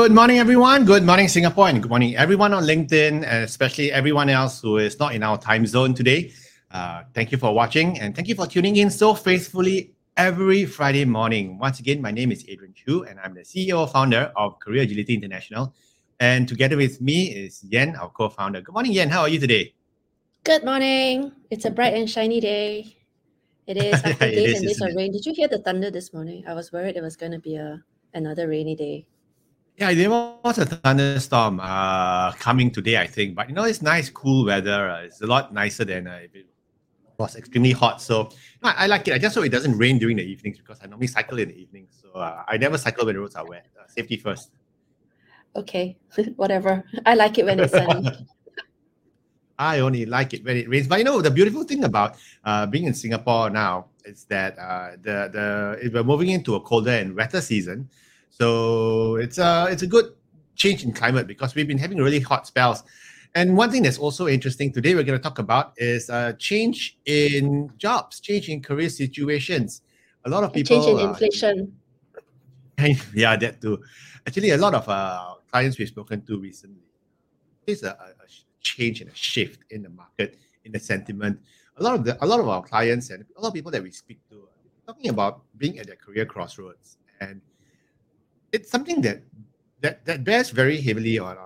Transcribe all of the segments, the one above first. Good morning, everyone. Good morning, Singapore, and good morning, everyone on LinkedIn, and especially everyone else who is not in our time zone today. Thank you for watching, and thank you for tuning in so faithfully every Friday morning. Once again, my name is Adrian Chu, and I'm the CEO founder of Career Agility International. And together with me is Yen, our co-founder. Good morning, Yen. How are you today? Good morning. It's a bright and shiny day. It is after days and days of rain. Did you hear the thunder this morning? I was worried it was going to be another rainy day. Yeah, there was a thunderstorm coming today, I think. But, you know, it's nice, cool weather. It's a lot nicer than if it was extremely hot. So no, I like it. I just hope it doesn't rain during the evenings because I normally cycle in the evenings. So I never cycle when the roads are wet. Safety first. Okay, whatever. I like it when it's sunny. I only like it when it rains. But, you know, the beautiful thing about being in Singapore now is that we're moving into a colder and wetter season. So it's a good change in climate because we've been having really hot spells. And one thing that's also interesting today we're going to talk about is change in jobs, change in career situations. A lot of people... Change in inflation. Yeah, that too. Actually, a lot of clients we've spoken to recently, there's a change and a shift in the market, in the sentiment. A lot of our clients and a lot of people that we speak to are talking about being at their career crossroads. And it's something that bears very heavily on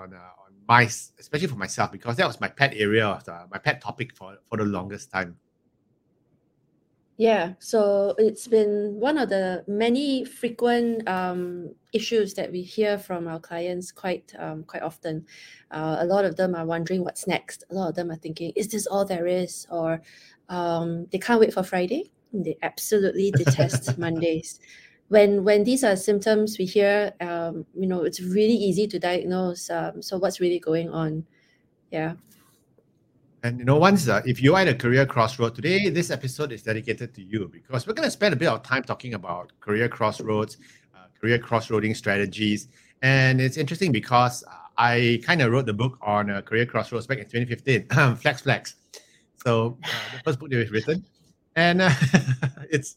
my, especially for myself, because that was my pet area, my pet topic for the longest time. Yeah, so it's been one of the many frequent issues that we hear from our clients quite often. A lot of them are wondering what's next. A lot of them are thinking, is this all there is? Or they can't wait for Friday. They absolutely detest Mondays. When these are symptoms we hear, you know, it's really easy to diagnose. So what's really going on? Yeah. And, you know, once if you are at a career crossroad today, this episode is dedicated to you because we're going to spend a bit of time talking about career crossroads, career crossroading strategies. And it's interesting because I kind of wrote the book on career crossroads back in 2015, Flex. So the first book that was written. And it's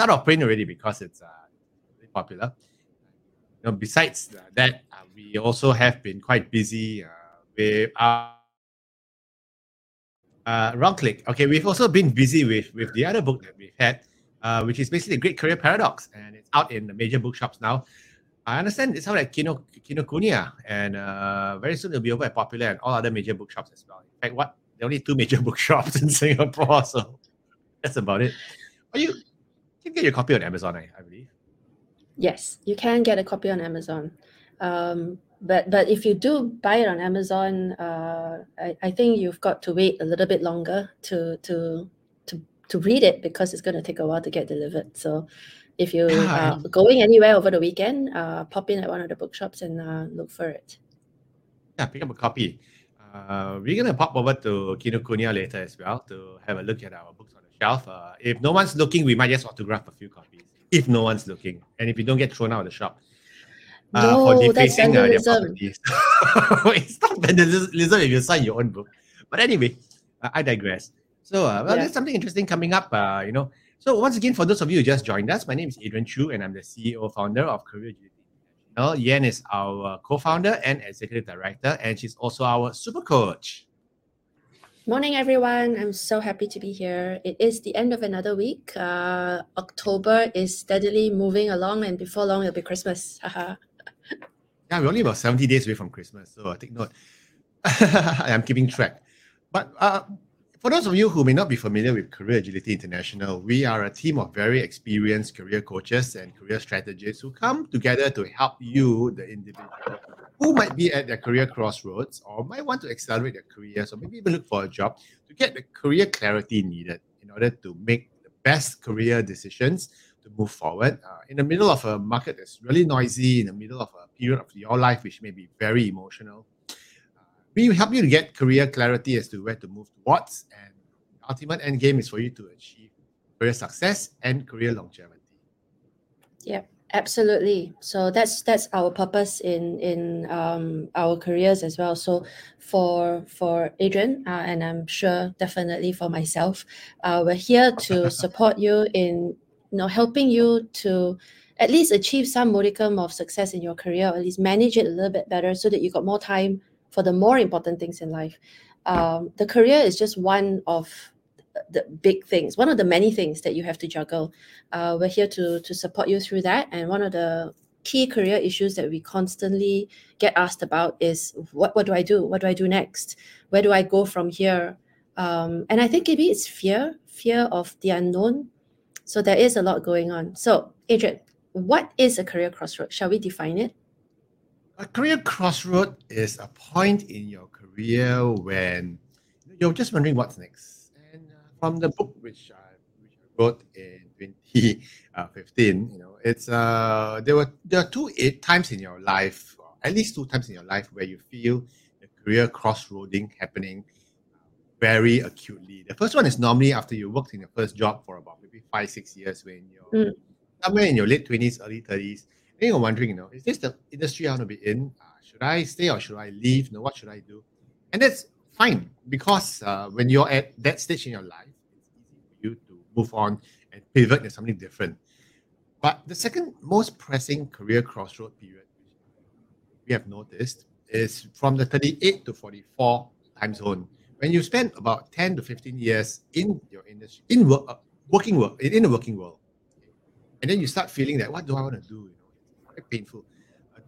out of print already because it's really popular. You know, besides that, we also have been quite busy with wrong click. Okay, we've also been busy with the other book that we've had, which is basically Great Career Paradox, and it's out in the major bookshops now. I understand it's out at Kinokuniya, and very soon it'll be over at Popular and all other major bookshops as well. In fact, there are only two major bookshops in Singapore, so that's about it. You can get your copy on Amazon, I believe. Yes, you can get a copy on Amazon. But if you do buy it on Amazon, I think you've got to wait a little bit longer to read it because it's going to take a while to get delivered. So if you are going anywhere over the weekend, pop in at one of the bookshops and look for it. Yeah, pick up a copy. We're going to pop over to Kinokuniya later as well to have a look at our books on shelf. If no one's looking, we might just autograph a few copies. If no one's looking, and if you don't get thrown out of the shop, for defacing their properties, it's not vandalism if you sign your own book. But anyway, I digress. So, there's something interesting coming up. You know. So once again, for those of you who just joined us, my name is Adrian Chu, and I'm the CEO founder of Career Agility International. Yen is our co-founder and executive director, and she's also our super coach. Morning, everyone. I'm so happy to be here. It is the end of another week. October is steadily moving along, and before long, it'll be Christmas. Yeah, we're only about 70 days away from Christmas, so take note. I'm keeping track. But for those of you who may not be familiar with Career Agility International, we are a team of very experienced career coaches and career strategists who come together to help you, the individual, who might be at their career crossroads or might want to accelerate their careers or maybe even look for a job to get the career clarity needed in order to make the best career decisions to move forward in the middle of a market that's really noisy, in the middle of a period of your life which may be very emotional. We help you to get career clarity as to where to move towards, and the ultimate end game is for you to achieve career success and career longevity. Yeah. Absolutely. So that's our purpose in our careers as well. So for Adrian, and I'm sure definitely for myself, we're here to support you in helping you to at least achieve some modicum of success in your career, or at least manage it a little bit better so that you got more time for the more important things in life. The career is just one of the big things, one of the many things that you have to juggle. We're here to support you through that. And one of the key career issues that we constantly get asked about is, what do I do? What do I do next? Where do I go from here? And I think maybe it's fear of the unknown. So there is a lot going on. So Adrian, what is a career crossroad? Shall we define it? A career crossroad is a point in your career when you're just wondering what's next. And from the book which I wrote in 2015, it's there are two times in your life, or at least two times in your life, where you feel the career crossroading happening very acutely. The first one is normally after you worked in your first job for about maybe 5-6 years, when you're somewhere in your late 20s, early 30s. Then you're wondering, is this the industry I want to be in? Should I stay or should I leave? What should I do? And that's fine, because when you're at that stage in your life, it's easy for you to move on and pivot to something different. But the second most pressing career crossroad period we have noticed is from the 38 to 44 time zone. When you spend about 10 to 15 years in your industry, in the working world, and then you start feeling that, what do I want to do? Quite painful.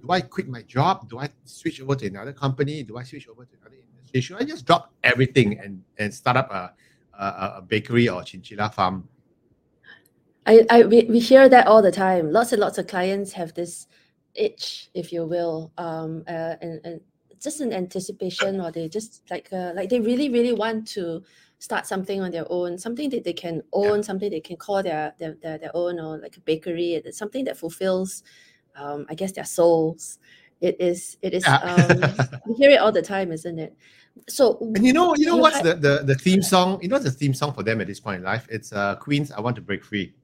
Do I quit my job? Do I switch over to another company? Do I switch over to another industry? Should I just drop everything and start up a bakery or chinchilla farm? We hear that all the time. Lots and lots of clients have this itch, if you will, and just an anticipation, or they just like they really, really want to start something on their own, something that they can own, something they can call their own, or like a bakery. It's something that fulfills I guess their souls. We hear it all the time, isn't it? So, and you know what's the theme song? You know what's the theme song for them at this point in life? It's Queen's "I Want to Break Free."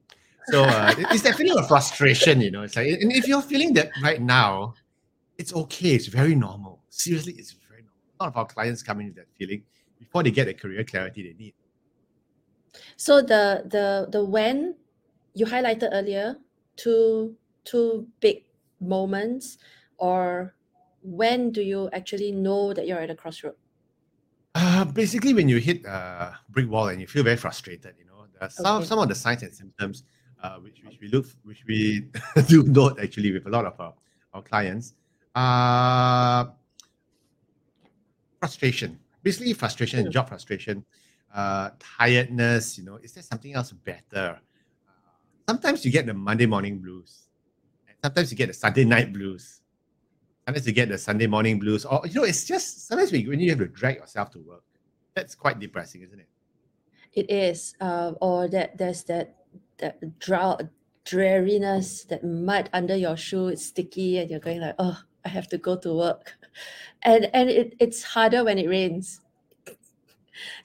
So it's that feeling of frustration, It's like, and if you're feeling that right now, it's okay. It's very normal. Seriously, it's very normal. A lot of our clients come in with that feeling before they get the career clarity they need. So the when you highlighted earlier, two big moments, or when do you actually know that you're at a crossroad? Basically, when you hit a brick wall and you feel very frustrated, there are some of the signs and symptoms which we do note actually with a lot of our clients. Frustration, basically frustration, and job frustration, tiredness. Is there something else better? Sometimes you get the Monday morning blues. Sometimes you get the Sunday night blues. Sometimes you get the Sunday morning blues. Or, it's just sometimes when you have to drag yourself to work. That's quite depressing, isn't it? It is. Or that there's that drought, dreariness, that mud under your shoe. It's sticky and you're going like, oh, I have to go to work. And it's harder when it rains.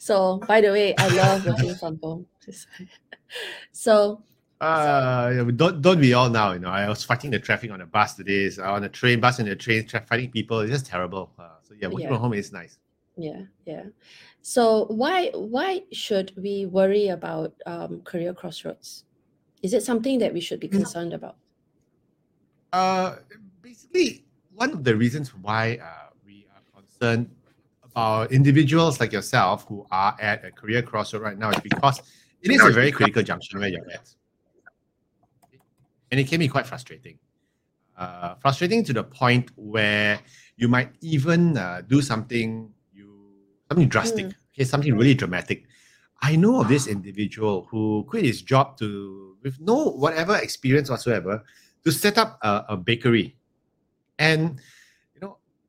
So, by the way, I love working from home. So... don't we all now? I was fighting the traffic on the bus today, on the train, bus and the train, fighting people. It's just terrible. Working from home is nice. Yeah. So why should we worry about career crossroads? Is it something that we should be concerned about? Basically, one of the reasons why we are concerned about individuals like yourself who are at a career crossroad right now is because it is a very critical junction where you're at. And it can be quite frustrating. Frustrating to the point where you might even do something drastic, something really dramatic. I know of this individual who quit his job with no whatever experience whatsoever to set up a bakery. And,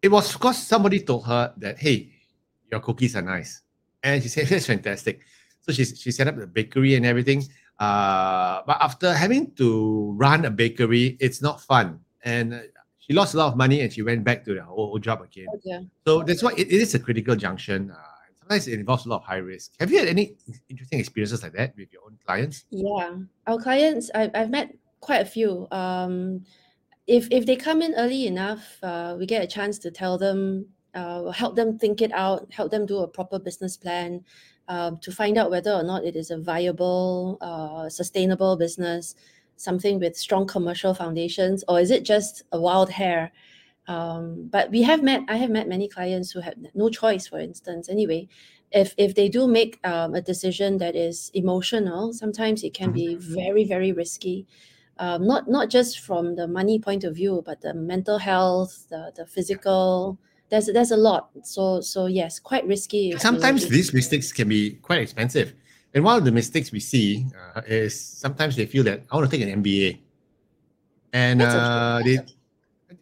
it was because somebody told her that, hey, your cookies are nice. And she said, that's fantastic. So she set up the bakery and everything. But after having to run a bakery, it's not fun. And she lost a lot of money and she went back to the old job again. Okay. So that's why it is a critical junction. Sometimes it involves a lot of high risk. Have you had any interesting experiences like that with your own clients? Yeah, our clients, I've met quite a few. If they come in early enough, we get a chance to tell them, help them think it out, help them do a proper business plan, to find out whether or not it is a viable, sustainable business. something with strong commercial foundations, or is it just a wild hair? But I have met many clients who have no choice, for instance. Anyway, if they do make a decision that is emotional, sometimes it can be very, very risky. Not just from the money point of view, but the mental health, the physical. There's a lot. So yes, quite risky. Sometimes these mistakes can be quite expensive. And one of the mistakes we see is sometimes they feel that I want to take an MBA. And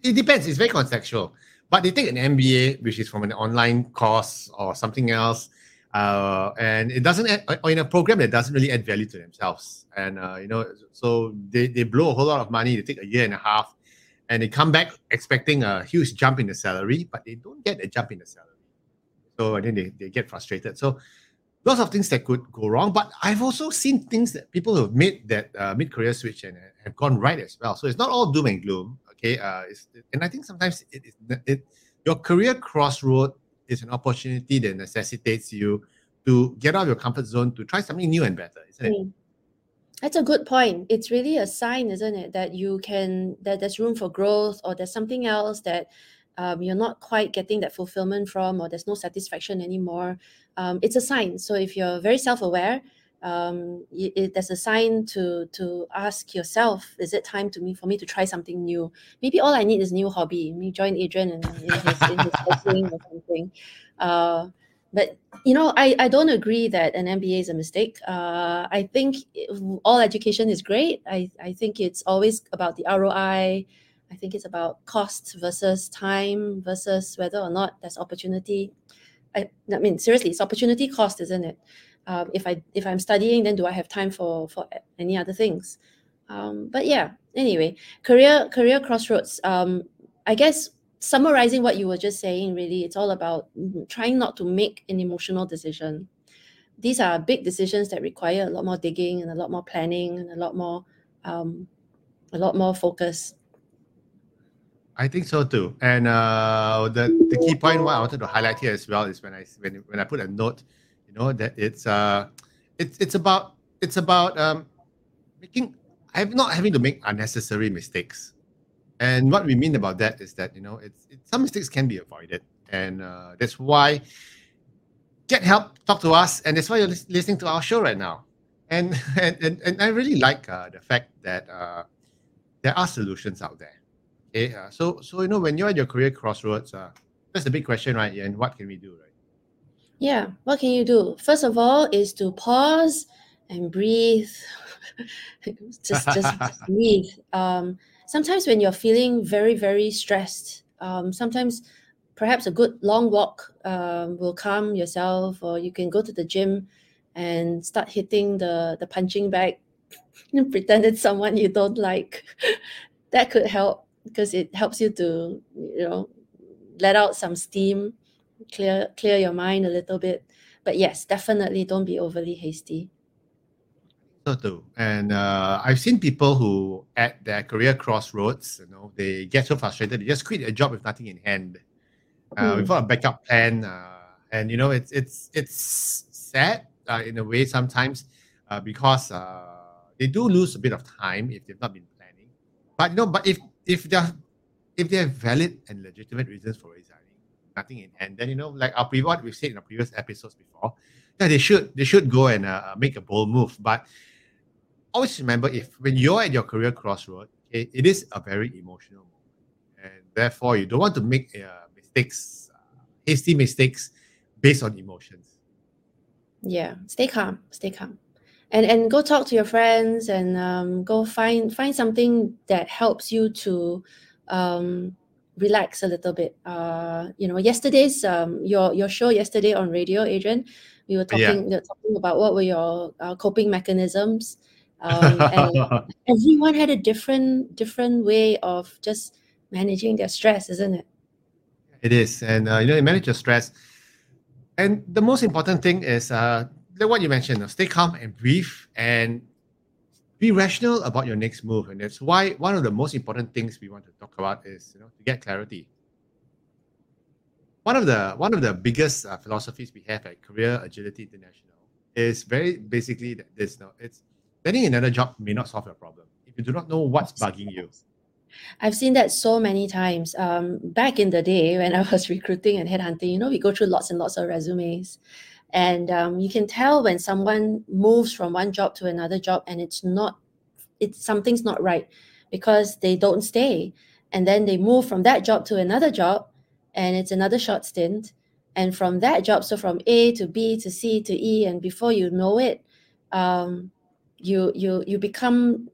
it depends. It's very contextual. But they take an MBA, which is from an online course or something else. And it doesn't add, or in a program that doesn't really add value to themselves. And, so they blow a whole lot of money. They take a year and a half and they come back expecting a huge jump in the salary, but they don't get a jump in the salary. So then they get frustrated. So lots of things that could go wrong, but I've also seen things that people who have made that mid-career switch and have gone right as well. So it's not all doom and gloom, okay? And I think sometimes your career crossroad is an opportunity that necessitates you to get out of your comfort zone to try something new and better, isn't it? That's a good point. It's really a sign, isn't it, that that there's room for growth, or there's something else that you're not quite getting that fulfillment from, or there's no satisfaction anymore. It's a sign. So if you're very self-aware, there's a sign to ask yourself, is it time for me to try something new? Maybe all I need is a new hobby. Maybe join Adrian in his wrestling or something. But, I don't agree that an MBA is a mistake. I think all education is great. I think it's always about the ROI. I think it's about cost versus time versus whether or not there's opportunity. I mean, seriously, it's opportunity cost, isn't it? If I'm studying, then do I have time for any other things? But yeah, anyway, career crossroads. I guess summarizing what you were just saying, really, it's all about trying not to make an emotional decision. These are big decisions that require a lot more digging and a lot more planning and a lot more focus. I think so too. And the key point what I wanted to highlight here as well is when I put a note, that it's about not having to make unnecessary mistakes. And what we mean about that is that some mistakes can be avoided, and that's why get help, talk to us, and that's why you're listening to our show right now. And I really like the fact that there are solutions out there. Okay, so when you're at your career crossroads, that's the big question, right? Yeah, and what can we do, right? Yeah, what can you do? First of all, is to pause and breathe. just breathe. Sometimes when you're feeling very, very stressed, sometimes perhaps a good long walk will calm yourself, or you can go to the gym and start hitting the punching bag and pretend it's someone you don't like. That could help, because it helps you to, let out some steam, clear your mind a little bit. But yes, definitely don't be overly hasty. So too. And I've seen people who at their career crossroads, they get so frustrated, they just quit a job with nothing in hand, without a backup plan. And it's sad in a way sometimes, because they do lose a bit of time if they've not been planning. But if they have valid and legitimate reasons for resigning, nothing in hand, then like what we've said in our previous episodes before, that they should go and make a bold move. But always remember, when you're at your career crossroad, it is a very emotional moment, and therefore you don't want to make mistakes, hasty mistakes based on emotions. Yeah, stay calm. And go talk to your friends, and go find something that helps you to relax a little bit. Yesterday's your show yesterday on radio, Adrian, we were talking about what were your coping mechanisms, and everyone had a different way of just managing their stress, isn't it? It is, and you manage your stress, and the most important thing is. What you mentioned, stay calm and breathe and be rational about your next move. And that's why one of the most important things we want to talk about is to get clarity. One of the biggest philosophies we have at Career Agility International is very basically that it's getting another job may not solve your problem. If You do not know what's bugging you. I've seen that so many times. Back in the day when I was recruiting and headhunting, you know, we go through lots and lots of resumes. And you can tell when someone moves from one job to another job and something's not right, because they don't stay. And then they move from that job to another job, and it's another short stint. And from that job, so from A to B to C to E, and before you know it, you become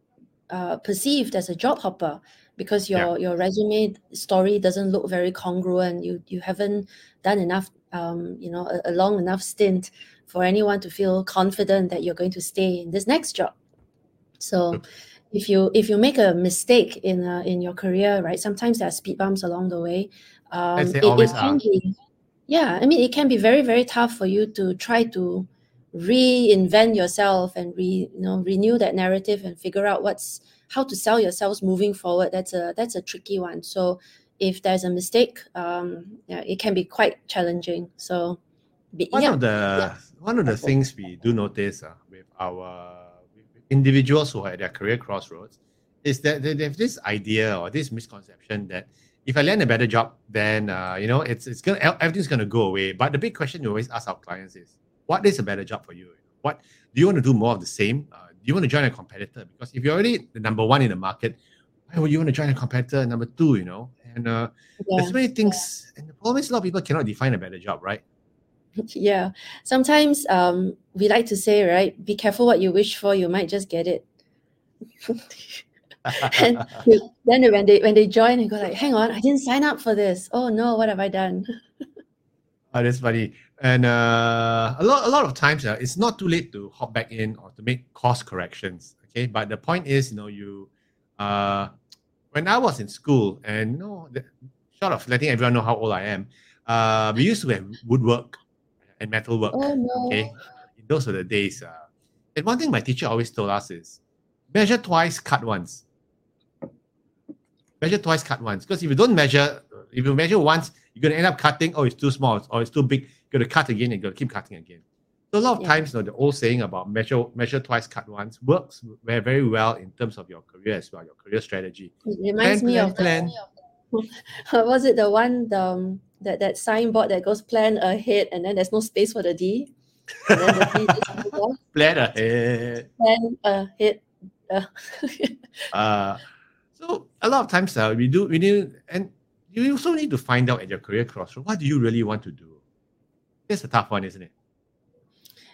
perceived as a job hopper, because your resume story doesn't look very congruent. You haven't done enough, a long enough stint for anyone to feel confident that you're going to stay in this next job. So if you make a mistake in your career, right? Sometimes there are speed bumps along the way. It can be very, very tough for you to try to reinvent yourself and renew that narrative and figure out how to sell yourselves moving forward. That's a tricky one. So if there's a mistake, it can be quite challenging. So one of the things we do notice with our individuals who are at their career crossroads is that they have this idea or this misconception that if I land a better job, then everything's gonna go away. But the big question we always ask our clients is, what is a better job for you? What do you want to do? More of the same? Do you want to join a competitor? Because if you're already the number one in the market, why would you want to join a competitor number two? There's many things, and the problem is a lot of people cannot define a better job, right? Yeah. Sometimes we like to say, right, be careful what you wish for. You might just get it. And then when they join and go like, hang on, I didn't sign up for this. Oh no, what have I done? Oh, that's funny. And a lot of times, it's not too late to hop back in or to make course corrections. Okay, but the point is, when I was in school, and short of letting everyone know how old I am, we used to have woodwork and metal work. Oh, no. Okay, those were the days. And one thing my teacher always told us is, measure twice, cut once. Measure twice, cut once. Because if you don't measure, if you measure once, you're going to end up cutting, oh, it's too small, or it's too big. You're going to cut again and you're going to keep cutting again. So a lot of times, the old saying about measure twice, cut once works very well in terms of your career as well, your career strategy. It reminds me of was it the one, that signboard that goes plan ahead and then there's no space for the D? And then the D just goes off. Plan ahead. Plan ahead. So a lot of times and you also need to find out at your career crossroads, what do you really want to do? That's a tough one, isn't it?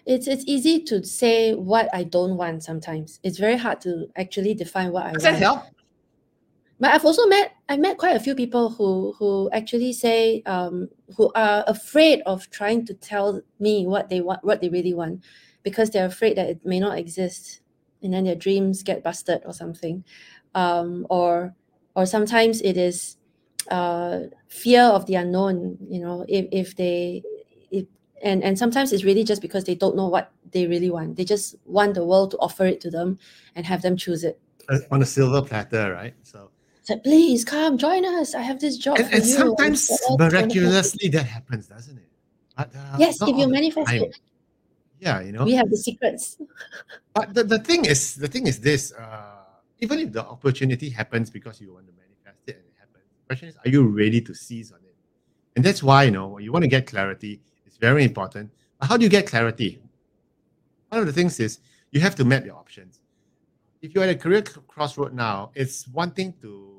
It's easy to say what I don't want sometimes. It's very hard to actually define what I want. Does that help? But I've also met quite a few people who actually say who are afraid of trying to tell me what they want, what they really want, because they're afraid that it may not exist. And then their dreams get busted or something, or sometimes it is fear of the unknown. And sometimes it's really just because they don't know what they really want. They just want the world to offer it to them and have them choose it on a silver platter, right? So it's like, please come join us. I have this job. And for you. Sometimes miraculously that happens, doesn't it? But, yes, if you manifest it. Yeah, we have the secrets. But the thing is this: even if the opportunity happens because you want to manifest it and it happens, the question is, are you ready to seize on it? And that's why you want to get clarity. It's very important. But how do you get clarity? One of the things is you have to map your options. If you're at a career crossroad now, it's one thing to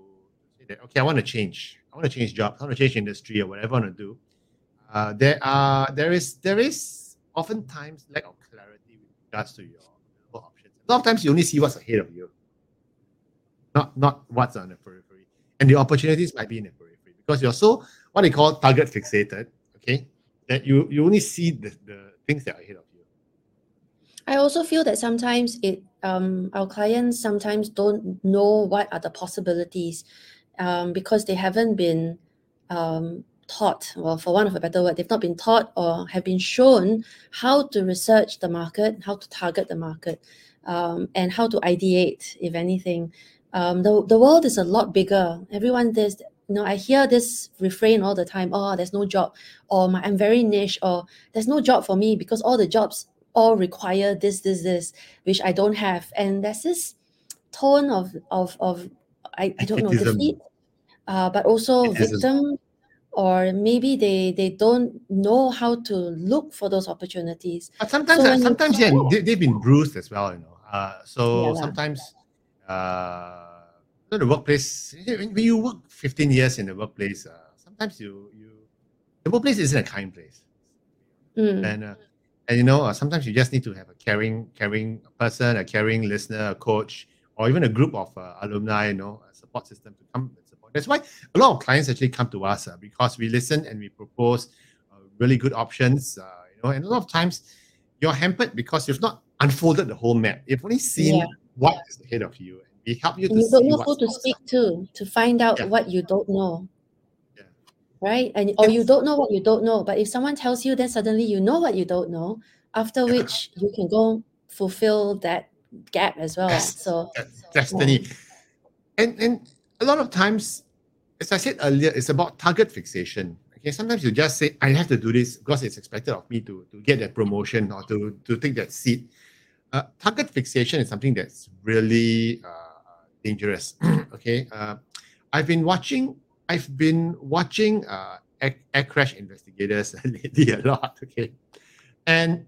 say that, okay, I want to change. I want to change jobs. I want to change industry or whatever I want to do. There is oftentimes lack of clarity with regards to your options. A lot of times you only see what's ahead of you, not what's on the periphery. And the opportunities might be in the periphery because you're so, what they call, target fixated, okay, that you only see the things that are ahead of you. I also feel that sometimes our clients sometimes don't know what are the possibilities because they haven't been taught, well, for want of a better word, they've not been taught or have been shown how to research the market, how to target the market, and how to ideate, if anything. The world is a lot bigger. Everyone does, I hear this refrain all the time, oh, there's no job, or I'm very niche, or there's no job for me because all the jobs all require this, which I don't have. And there's this tone of I don't know, defeat, but also victim, or maybe they don't know how to look for those opportunities. But sometimes yeah, they've been bruised as well, you know. So yeah, sometimes the workplace, when you work 15 years in the workplace, sometimes the workplace isn't a kind place. Mm. And you know, sometimes you just need to have a caring person, a caring listener, a coach, or even a group of alumni, you know, a support system to come and support. That's why a lot of clients actually come to us because we listen and we propose really good options, you know, and a lot of times you're hampered because you've not unfolded the whole map. You've only seen what is ahead of you. And we help you to see. You don't know who to speak to find out what you don't know. Right? And or you don't know what you don't know. But if someone tells you, then suddenly you know what you don't know, after which you can go fulfill that gap as well. So destiny. And a lot of times, as I said earlier, it's about target fixation. Okay, sometimes you just say, I have to do this because it's expected of me to get that promotion or to take that seat. Target fixation is something that's really dangerous. Okay. I've been watching air crash investigators lately a lot, okay? And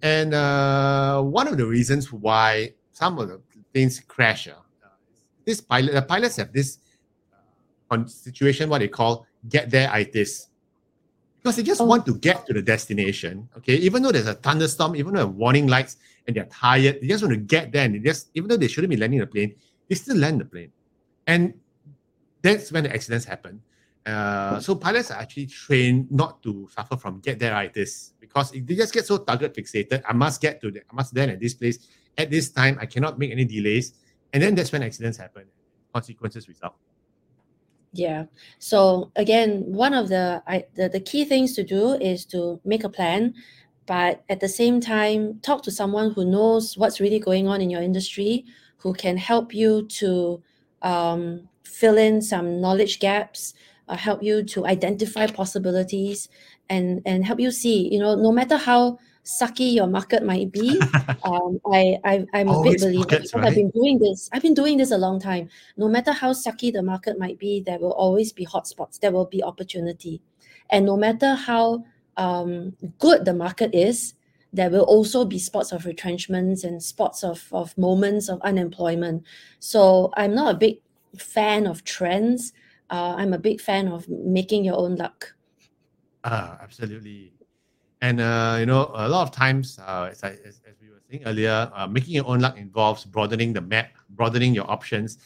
one of the reasons why some of the planes crash, the pilots have this situation, what they call get-there-itis. Because they just want to get to the destination, okay? Even though there's a thunderstorm, even though there are warning lights and they're tired, they just want to get there, and even though they shouldn't be landing the plane, they still land the plane. And that's when the accidents happen. So pilots are actually trained not to suffer from get-there-itis because they just get so target fixated. I must land at this place at this time. I cannot make any delays, and then that's when accidents happen. Consequences result. Yeah. So again, one of the key things to do is to make a plan, but at the same time, talk to someone who knows what's really going on in your industry, who can help you to fill in some knowledge gaps, help you to identify possibilities, and help you see, you know, no matter how sucky your market might be, I'm a big believer. Markets, right? I've been doing this a long time. No matter how sucky the market might be, there will always be hotspots. There will be opportunity. And no matter how good the market is, there will also be spots of retrenchments and spots of moments of unemployment. So I'm not a big fan of trends. I'm a big fan of making your own luck. Absolutely. And, you know, a lot of times, as we were saying earlier, making your own luck involves broadening the map, broadening your options,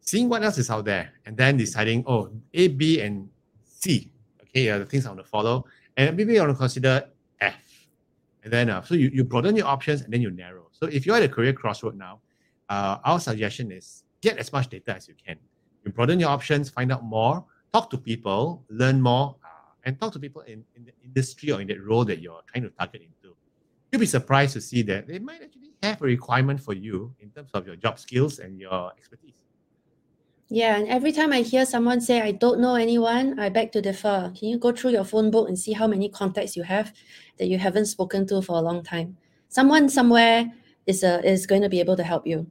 seeing what else is out there, and then deciding, A, B, and C. Okay, the things I want to follow. And maybe I want to consider F. And then, so you broaden your options and then you narrow. So if you're at a career crossroad now, our suggestion is, get as much data as you can. You broaden your options, find out more, talk to people, learn more, and talk to people in the industry or in that role that you're trying to target into. You'll be surprised to see that they might actually have a requirement for you in terms of your job skills and your expertise. Yeah, and every time I hear someone say, I don't know anyone, I beg to differ. Can you go through your phone book and see how many contacts you have that you haven't spoken to for a long time? Someone somewhere is going to be able to help you.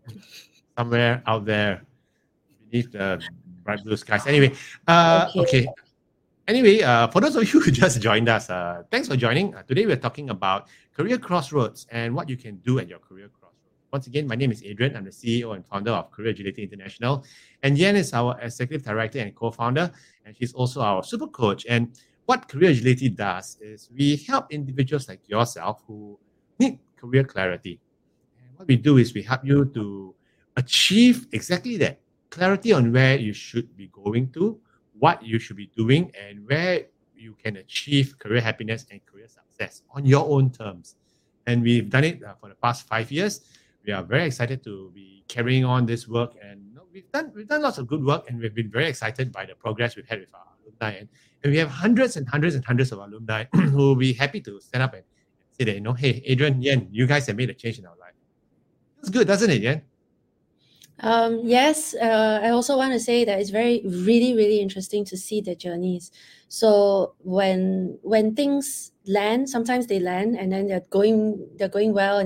Somewhere out there beneath the bright blue skies. Anyway, okay. Anyway, for those of you who just joined us, thanks for joining. Today we're talking about career crossroads and what you can do at your career crossroads. Once again, my name is Adrian. I'm the CEO and founder of Career Agility International. And Yen is our executive director and co-founder. And she's also our super coach. And what Career Agility does is we help individuals like yourself who need career clarity. And what we do is we help you to achieve exactly that clarity on where you should be going to, what you should be doing, and where you can achieve career happiness and career success on your own terms. And we've done it for the past 5 years. We are very excited to be carrying on this work, and we've done lots of good work, and we've been very excited by the progress we've had with our alumni, and we have hundreds and hundreds and hundreds of alumni who will be happy to stand up and say that, you know, hey, Adrian, Yen, you guys have made a change in our life. It's good, doesn't it, Yen? Yes, I also want to say that it's really interesting to see their journeys. So when things land, sometimes they land and then they're going well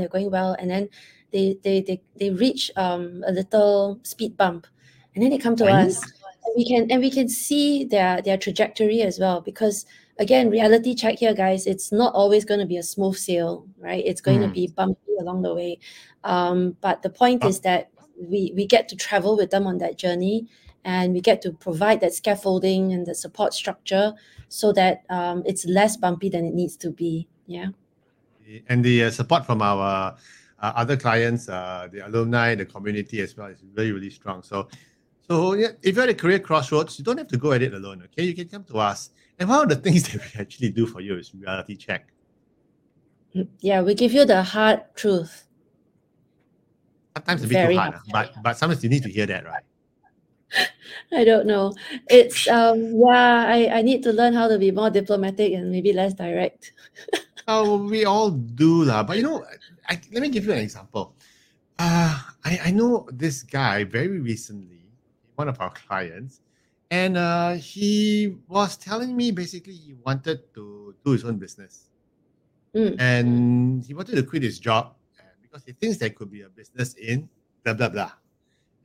and then they reach a little speed bump, and then they come to us, and we can see their trajectory as well. Because again, reality check here, guys. It's not always going to be a smooth sail, right? It's going to be bumpy along the way. But the point is that we get to travel with them on that journey, and we get to provide that scaffolding and the support structure so that it's less bumpy than it needs to be. Yeah. And the support from our other clients, the alumni, the community as well, is really, really strong. So yeah, if you're at a career crossroads, you don't have to go at it alone, okay? You can come to us. And one of the things that we actually do for you is reality check. Yeah, we give you the hard truth. Sometimes a bit too hard, but sometimes you need to hear that, right? I don't know. It's, I need to learn how to be more diplomatic and maybe less direct. Oh, we all do, lah. But you know, let me give you an example. I know this guy very recently, one of our clients, and he was telling me basically he wanted to do his own business. And he wanted to quit his job because he thinks there could be a business in blah, blah, blah.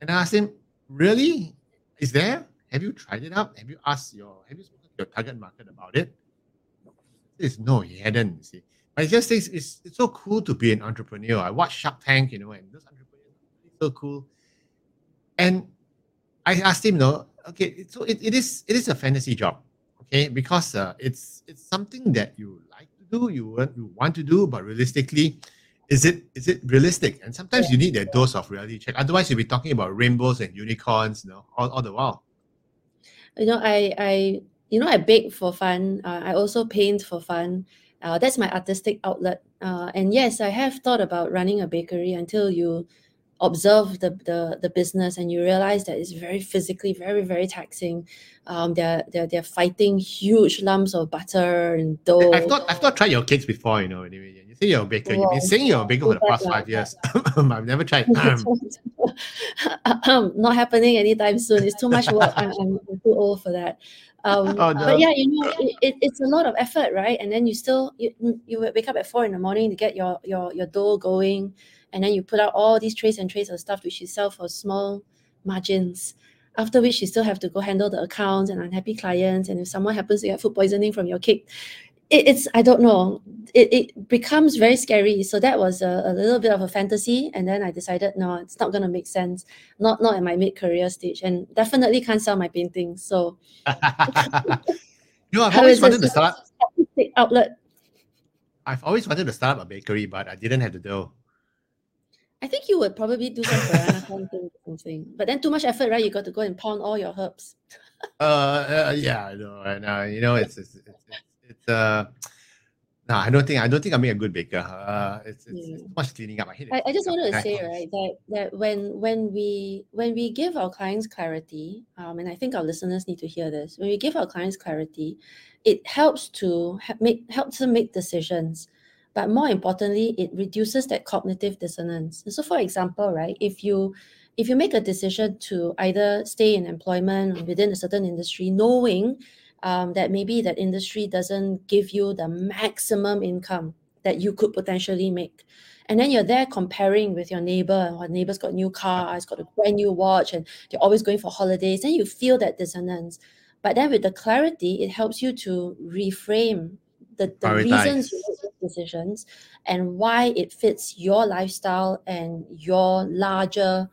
And I asked him, really? Is there? Have you tried it out? Have you spoken to your target market about it? It's no, he hadn't. See, but it just says it's so cool to be an entrepreneur. I watch Shark Tank, and those entrepreneurs are so cool. And I asked him, okay, so it is a fantasy job, okay? Because it's something that you like to do, you want to do, but realistically, is it realistic? And sometimes you need that dose of reality check. Otherwise, you'll be talking about rainbows and unicorns, all the while. I bake for fun. I also paint for fun. That's my artistic outlet. And yes, I have thought about running a bakery until you observe the business and you realize that it's very physically, very, very taxing. They're fighting huge lumps of butter and dough. I've not tried your cakes before, anyway. You say you're a baker. You've been saying you're a baker for the past 5 years. I've never tried. Not happening anytime soon. It's too much work. I'm too old for that. No. But yeah, it's a lot of effort, right? And then you still you wake up at 4 a.m. to get your dough going, and then you put out all these trays and trays of stuff which you sell for small margins. After which you still have to go handle the accounts and unhappy clients, and if someone happens to get food poisoning from your cake, it becomes very scary. So that was a little bit of a fantasy, and then I decided, no, it's not going to make sense, not at my mid-career stage, and definitely can't sell my paintings. So I've always wanted to start up outlet. I've always wanted to start up a bakery, but I didn't have the dough. I think you would probably do some piranha something, but then too much effort, right? You got to go and pound all your herbs. Yeah, I know, and I don't think I'm a good baker. It's too much cleaning up. I hate it. I just wanted to say, right, that when we give our clients clarity, and I think our listeners need to hear this. When we give our clients clarity, it helps to helps them make decisions. But more importantly, it reduces that cognitive dissonance. So for example, right, if you make a decision to either stay in employment or within a certain industry, knowing that maybe that industry doesn't give you the maximum income that you could potentially make, and then you're there comparing with your neighbor, and neighbor's got a new car, it's got a brand new watch, and they're always going for holidays, then you feel that dissonance. But then with the clarity, it helps you to reframe the reasons you make those decisions and why it fits your lifestyle and your larger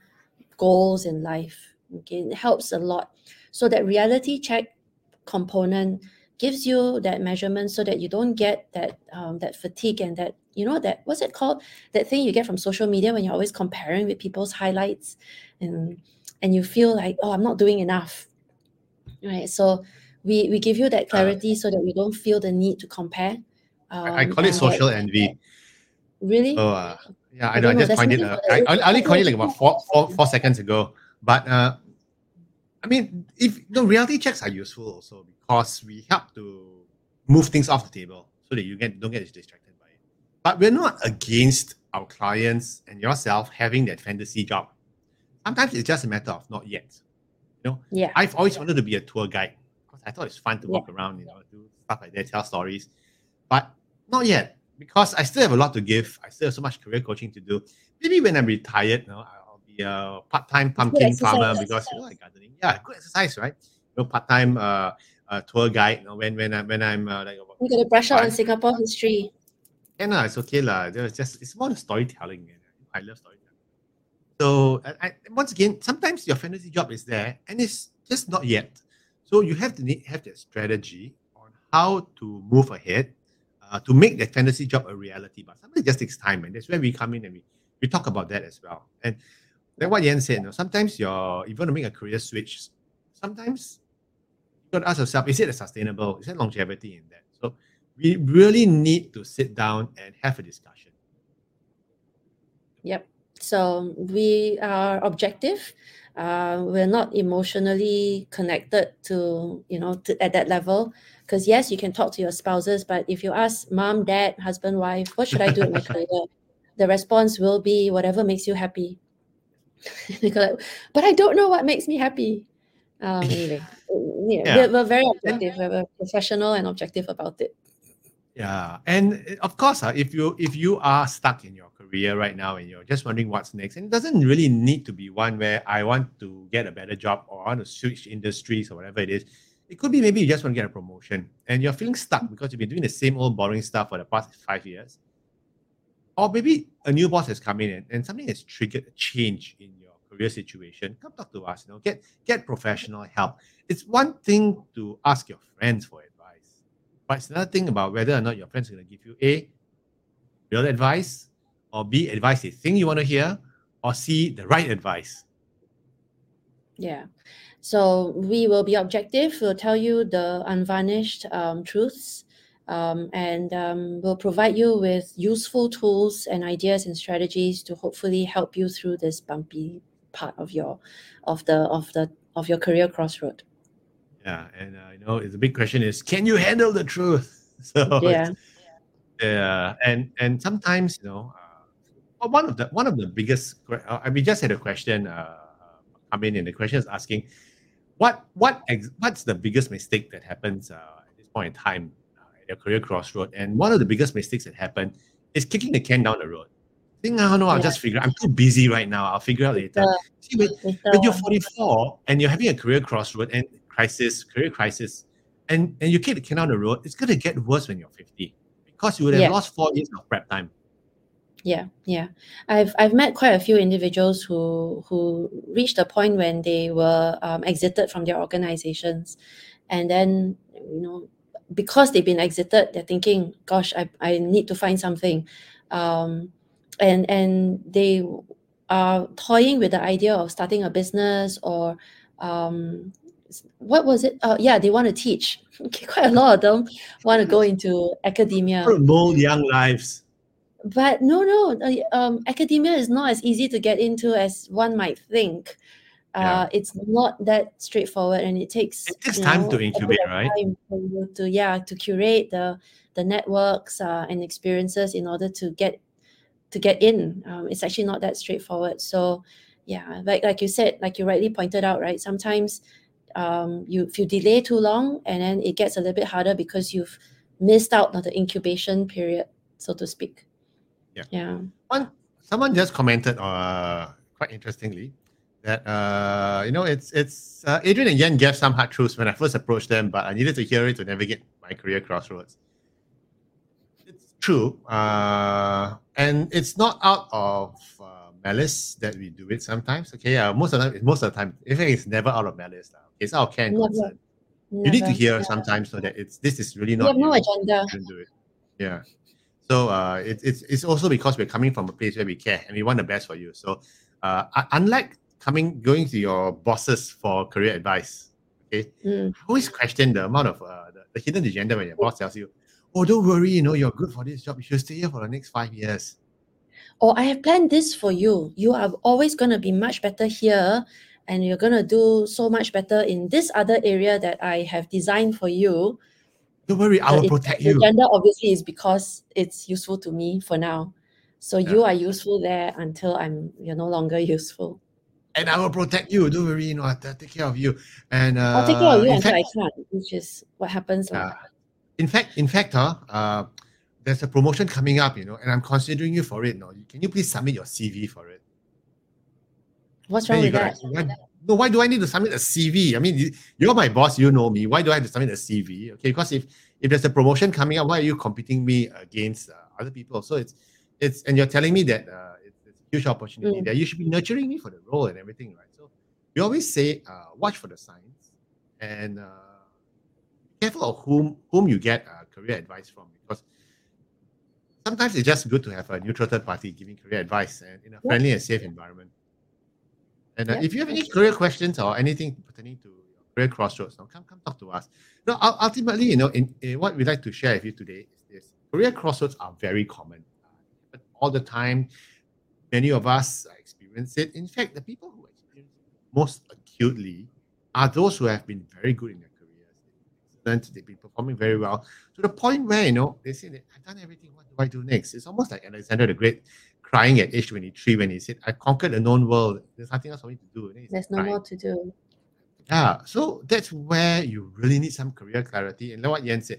goals in life. Okay, it helps a lot. So that reality check component gives you that measurement so that you don't get that that fatigue and that, that, what's it called? That thing you get from social media when you're always comparing with people's highlights and you feel like, oh, I'm not doing enough. Right, so we give you that clarity so that we don't feel the need to compare. I call it social envy. Really? Oh, I just coined it. I only coined it like about four seconds ago. But reality checks are useful also because we help to move things off the table so that you don't get distracted by it. But we're not against our clients and yourself having that fantasy job. Sometimes it's just a matter of not yet. I've always wanted to be a tour guide. I thought it's fun to walk around, do stuff like that, tell stories, but not yet. because I still have a lot to give. I still have so much career coaching to do. Maybe when I'm retired, you know, I'll be a part-time pumpkin farmer because you know, like gardening. Yeah, good exercise, right? You know, part-time tour guide. You know, when I'm like you gotta brush up on Singapore history. Yeah, no, it's okay lah. It's more the storytelling. Man. I love storytelling. So I, once again, sometimes your fantasy job is there and it's just not yet. So you have to have that strategy on how to move ahead to make that fantasy job a reality. But sometimes it just takes time, and that's where we come in and we talk about that as well. And like what Yen said, you know, sometimes if you want to make a career switch, sometimes you got to ask yourself, is it sustainable? Is there longevity in that? So we really need to sit down and have a discussion. Yep. So we are objective. We're not emotionally connected to, you know, at that level. Because yes, you can talk to your spouses, but if you ask mom, dad, husband, wife, what should I do in my career? The response will be whatever makes you happy. But I don't know what makes me happy. Anyway, yeah. We're very objective. We're professional and objective about it. Yeah, and of course, if you are stuck in your career right now and you're just wondering what's next, and it doesn't really need to be one where I want to get a better job or I want to switch industries or whatever it is. It could be maybe you just want to get a promotion and you're feeling stuck because you've been doing the same old boring stuff for the past 5 years. Or maybe a new boss has come in and something has triggered a change in your career situation. Come talk to us, you know, get professional help. It's one thing to ask your friends for it. But it's another thing about whether or not your friends are going to give you A, real advice, or B, advice they think you want to hear, or C, the right advice. Yeah. So we will be objective. We'll tell you the unvarnished truths, and we'll provide you with useful tools and ideas and strategies to hopefully help you through this bumpy part of your career crossroad. Yeah, and you know, the big question is, can you handle the truth? So yeah, and sometimes, you know, one of the biggest. We just had a question come in, and the question is asking, what's the biggest mistake that happens at this point in time at your career crossroad? And one of the biggest mistakes that happen is kicking the can down the road. Think, oh no, I'll just figure out. I'm too busy right now. I'll figure out later. See, when you're 44 and you're having a career crossroad and career crisis, and you kick the can down the road, it's going to get worse when you're 50 because you would have lost 4 years of prep time. Yeah. I've met quite a few individuals who reached a point when they were exited from their organizations, and then, you know, because they've been exited, they're thinking, gosh, I need to find something, and they are toying with the idea of starting a business or what was it? They want to teach. Quite a lot of them want to go into academia. Bold young lives. But no, academia is not as easy to get into as one might think. It's not that straightforward, and it takes time to incubate, right? To curate the networks and experiences in order to get in. It's actually not that straightforward. So yeah, like you said, like you rightly pointed out, right? Sometimes if you delay too long, and then it gets a little bit harder because you've missed out on the incubation period, so to speak. Yeah. Someone just commented, quite interestingly, that you know, it's Adrian and Yen gave some hard truths when I first approached them, but I needed to hear it to navigate my career crossroads. It's true, and it's not out of malice that we do it sometimes. Okay, most of the time, in fact, it's never out of malice. It's our care and concern. You need to hear sometimes so that this is really not. We have no agenda. You do it. Yeah. So it's also because we're coming from a place where we care and we want the best for you. So unlike going to your bosses for career advice, okay, always question the amount of the hidden agenda when your boss tells you, "Oh, don't worry, you know, you're good for this job. You should stay here for the next 5 years." Or I have planned this for you. You are always going to be much better here, and you're going to do so much better in this other area that I have designed for you. Don't worry, I will protect you. The agenda obviously is because it's useful to me for now. So you are useful there until you're no longer useful. And I will protect you. Don't worry, you know, I'll take care of you. And I'll take care of you until I can't, which is what happens. In fact, there's a promotion coming up, you know, and I'm considering you for it. No, can you please submit your CV for it? What's wrong with that? No, why do I need to submit a CV? I mean, you're my boss, you know me. Why do I have to submit a CV? Okay, because if there's a promotion coming up, why are you competing me against other people? So it's and you're telling me that it's a huge opportunity that you should be nurturing me for the role and everything, right? So we always say, watch for the signs and careful of whom you get career advice from, because sometimes it's just good to have a neutral third party giving career advice and in a friendly and safe environment. And if you have any career questions or anything pertaining to your career crossroads, now come talk to us. Now, ultimately, you know, in what we'd like to share with you today is this: career crossroads are very common, but all the time, many of us experience it. In fact, the people who experience it most acutely are those who have been very good in their careers. They've been performing very well to the point where, you know, they say that I've done everything. What do I do next? It's almost like Alexander the Great crying at age 23 when he said, I conquered a known world. There's nothing else for me to do. There's no more to do. Yeah, so that's where you really need some career clarity. And like what Yen said,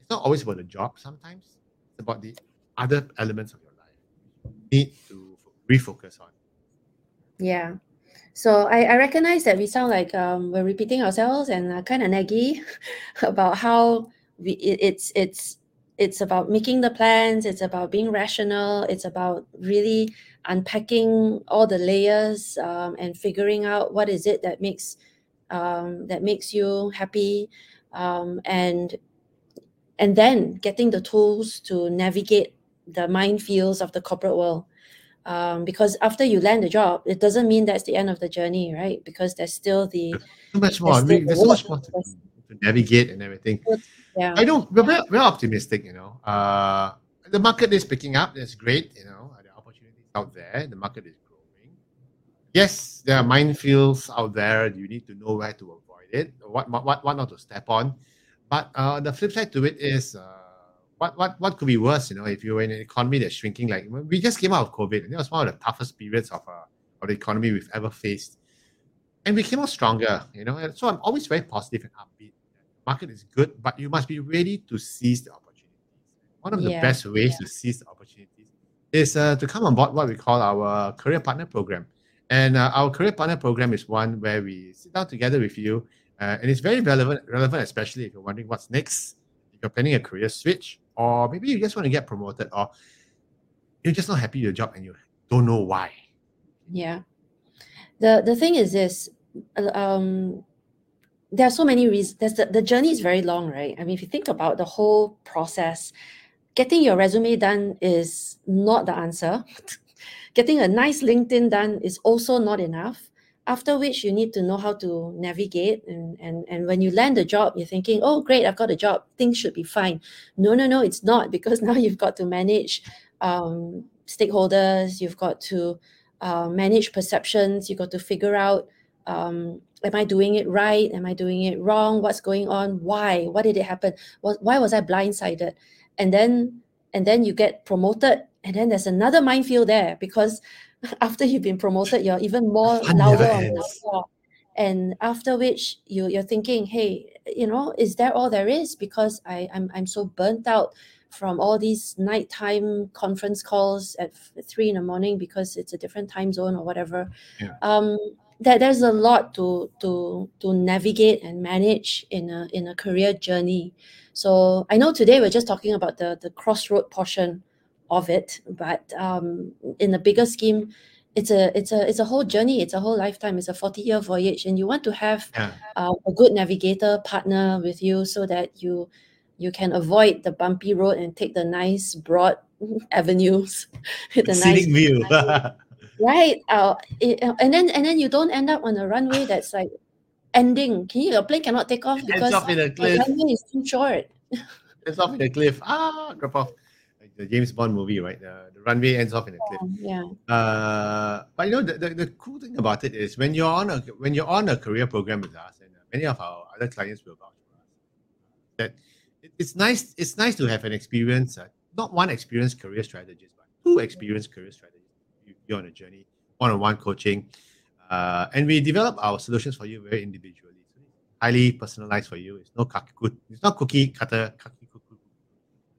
it's not always about the job sometimes. It's about the other elements of your life you need to refocus on. Yeah. So I recognize that we sound like we're repeating ourselves and kind of naggy about how it's about making the plans, it's about being rational, it's about really unpacking all the layers and figuring out what is it that makes you happy, and then getting the tools to navigate the minefields of the corporate world. Because after you land the job, it doesn't mean that's the end of the journey, right? Because there's still the... So much more. There's so much more to navigate and everything. Yeah. We're optimistic, you know. The market is picking up. That's great, you know. The opportunities out there. The market is growing. Yes, there are minefields out there. You need to know where to avoid it, what not to step on. But the flip side to it is what could be worse, you know, if you were in an economy that's shrinking. Like we just came out of COVID, and it was one of the toughest periods of the economy we've ever faced. And we came out stronger, you know. And so I'm always very positive and upbeat. Market is good, but you must be ready to seize the opportunities. One of the best ways to seize the opportunities is to come on board what we call our Career Partner Program. And our Career Partner Program is one where we sit down together with you, and it's very relevant, especially if you're wondering what's next, if you're planning a career switch, or maybe you just want to get promoted, or you're just not happy with your job and you don't know why. Yeah. The thing is this... there are so many reasons. The journey is very long, right? I mean, if you think about the whole process, getting your resume done is not the answer. Getting a nice LinkedIn done is also not enough. After which, you need to know how to navigate. And when you land a job, you're thinking, oh, great, I've got a job. Things should be fine. No, it's not, because now you've got to manage stakeholders. You've got to manage perceptions. You've got to figure out, am I doing it right? Am I doing it wrong? What's going on? Why? What did it happen? Why was I blindsided? And then you get promoted, and then there's another minefield there, because after you've been promoted, you're even more louder. And after which you're thinking, hey, you know, is that all there is? Because I'm so burnt out from all these nighttime conference calls at 3 a.m. because it's a different time zone or whatever. Yeah. There's a lot to navigate and manage in a career journey. So I know today we're just talking about the crossroad portion of it, but in the bigger scheme, it's a whole journey. It's a whole lifetime. It's a 40-year voyage, and you want to have a good navigator partner with you so that you can avoid the bumpy road and take the nice broad avenues, the nice view. Right, and then you don't end up on a runway that's like ending. Your plane cannot take off because the runway is too short. Ends off in a cliff. Drop off. Like the James Bond movie, right? The runway ends off in a cliff. Yeah. But you know, the cool thing about it is when you're on a career program with us, and many of our other clients will vouch for us, that it's nice. It's nice to have an experience, not one experienced career strategist, but two experienced career strategists. You're on a journey, one-on-one coaching, and we develop our solutions for you very individually. Highly personalized for you. It's not cookie cutter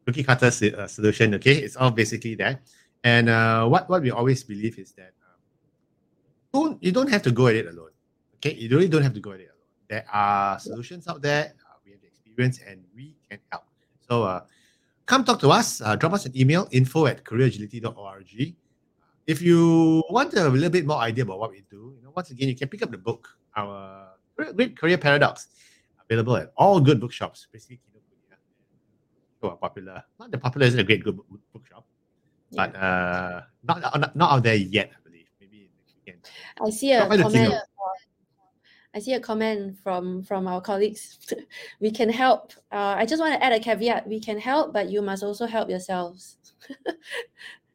cookie cutter solution, okay? It's all basically that. And what we always believe is that you don't have to go at it alone, okay? You really don't have to go at it alone. There are solutions out there. We have the experience and we can help. So come talk to us. Drop us an email, info@careeragility.org. If you want a little bit more idea about what we do, you know, once again, you can pick up the book, our Great Career Paradox, available at all good bookshops, basically Kinokuniya. So Popular. Not that Popular isn't a great good bookshop, but not out there yet, I believe. Maybe we can. I see a comment. I see a comment from our colleagues. We can help. I just want to add a caveat. We can help, but you must also help yourselves.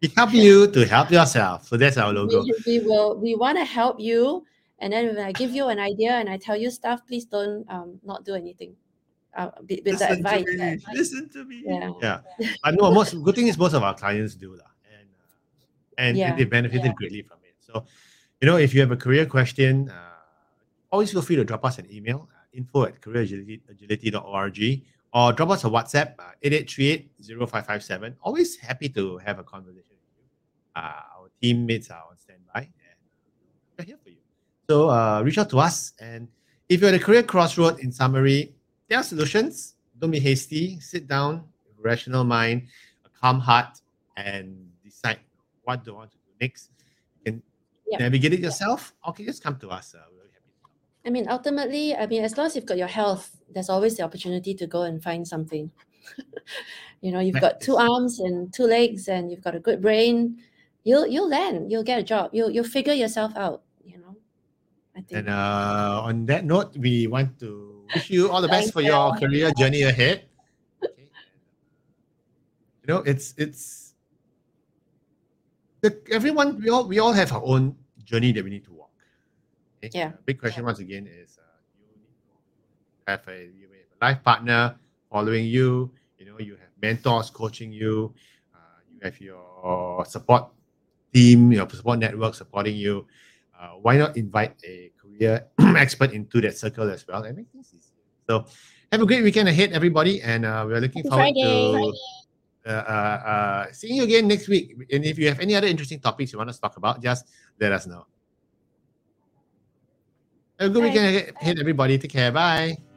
We help you to help yourself. So that's our logo. We want to help you. And then when I give you an idea and I tell you stuff, please don't not do anything. With the advice. Listen to me. Yeah. I know. Good thing is most of our clients do that, and they benefited greatly from it. So, you know, if you have a career question, always feel free to drop us an email, info@careeragility.org, or drop us a WhatsApp, 8838-0557. Always happy to have a conversation with you. Our teammates are on standby, and we're here for you. So reach out to us. And if you're at a career crossroad, in summary, there are solutions. Don't be hasty. Sit down, rational mind, a calm heart, and decide what do I want to do next. You can navigate it yourself, or can just come to us. We're really happy to help. I mean, ultimately, as long as you've got your health, there's always the opportunity to go and find something. You know, you've got two arms and two legs, and you've got a good brain. You'll land. You'll get a job. You'll figure yourself out. You know, I think. And on that note, we want to wish you all the best for your career journey ahead. Okay. You know, everyone. We all have our own journey that we need to walk. Okay? Yeah. Big question once again is. You have a life partner following you. You know, you have mentors coaching you. You have your support team, your support network supporting you. Why not invite a career expert into that circle as well? And make things easy. So, have a great weekend ahead, everybody. And we're looking forward to seeing you again next week. And if you have any other interesting topics you want us to talk about, just let us know. Have a good weekend ahead, everybody. Take care. Bye.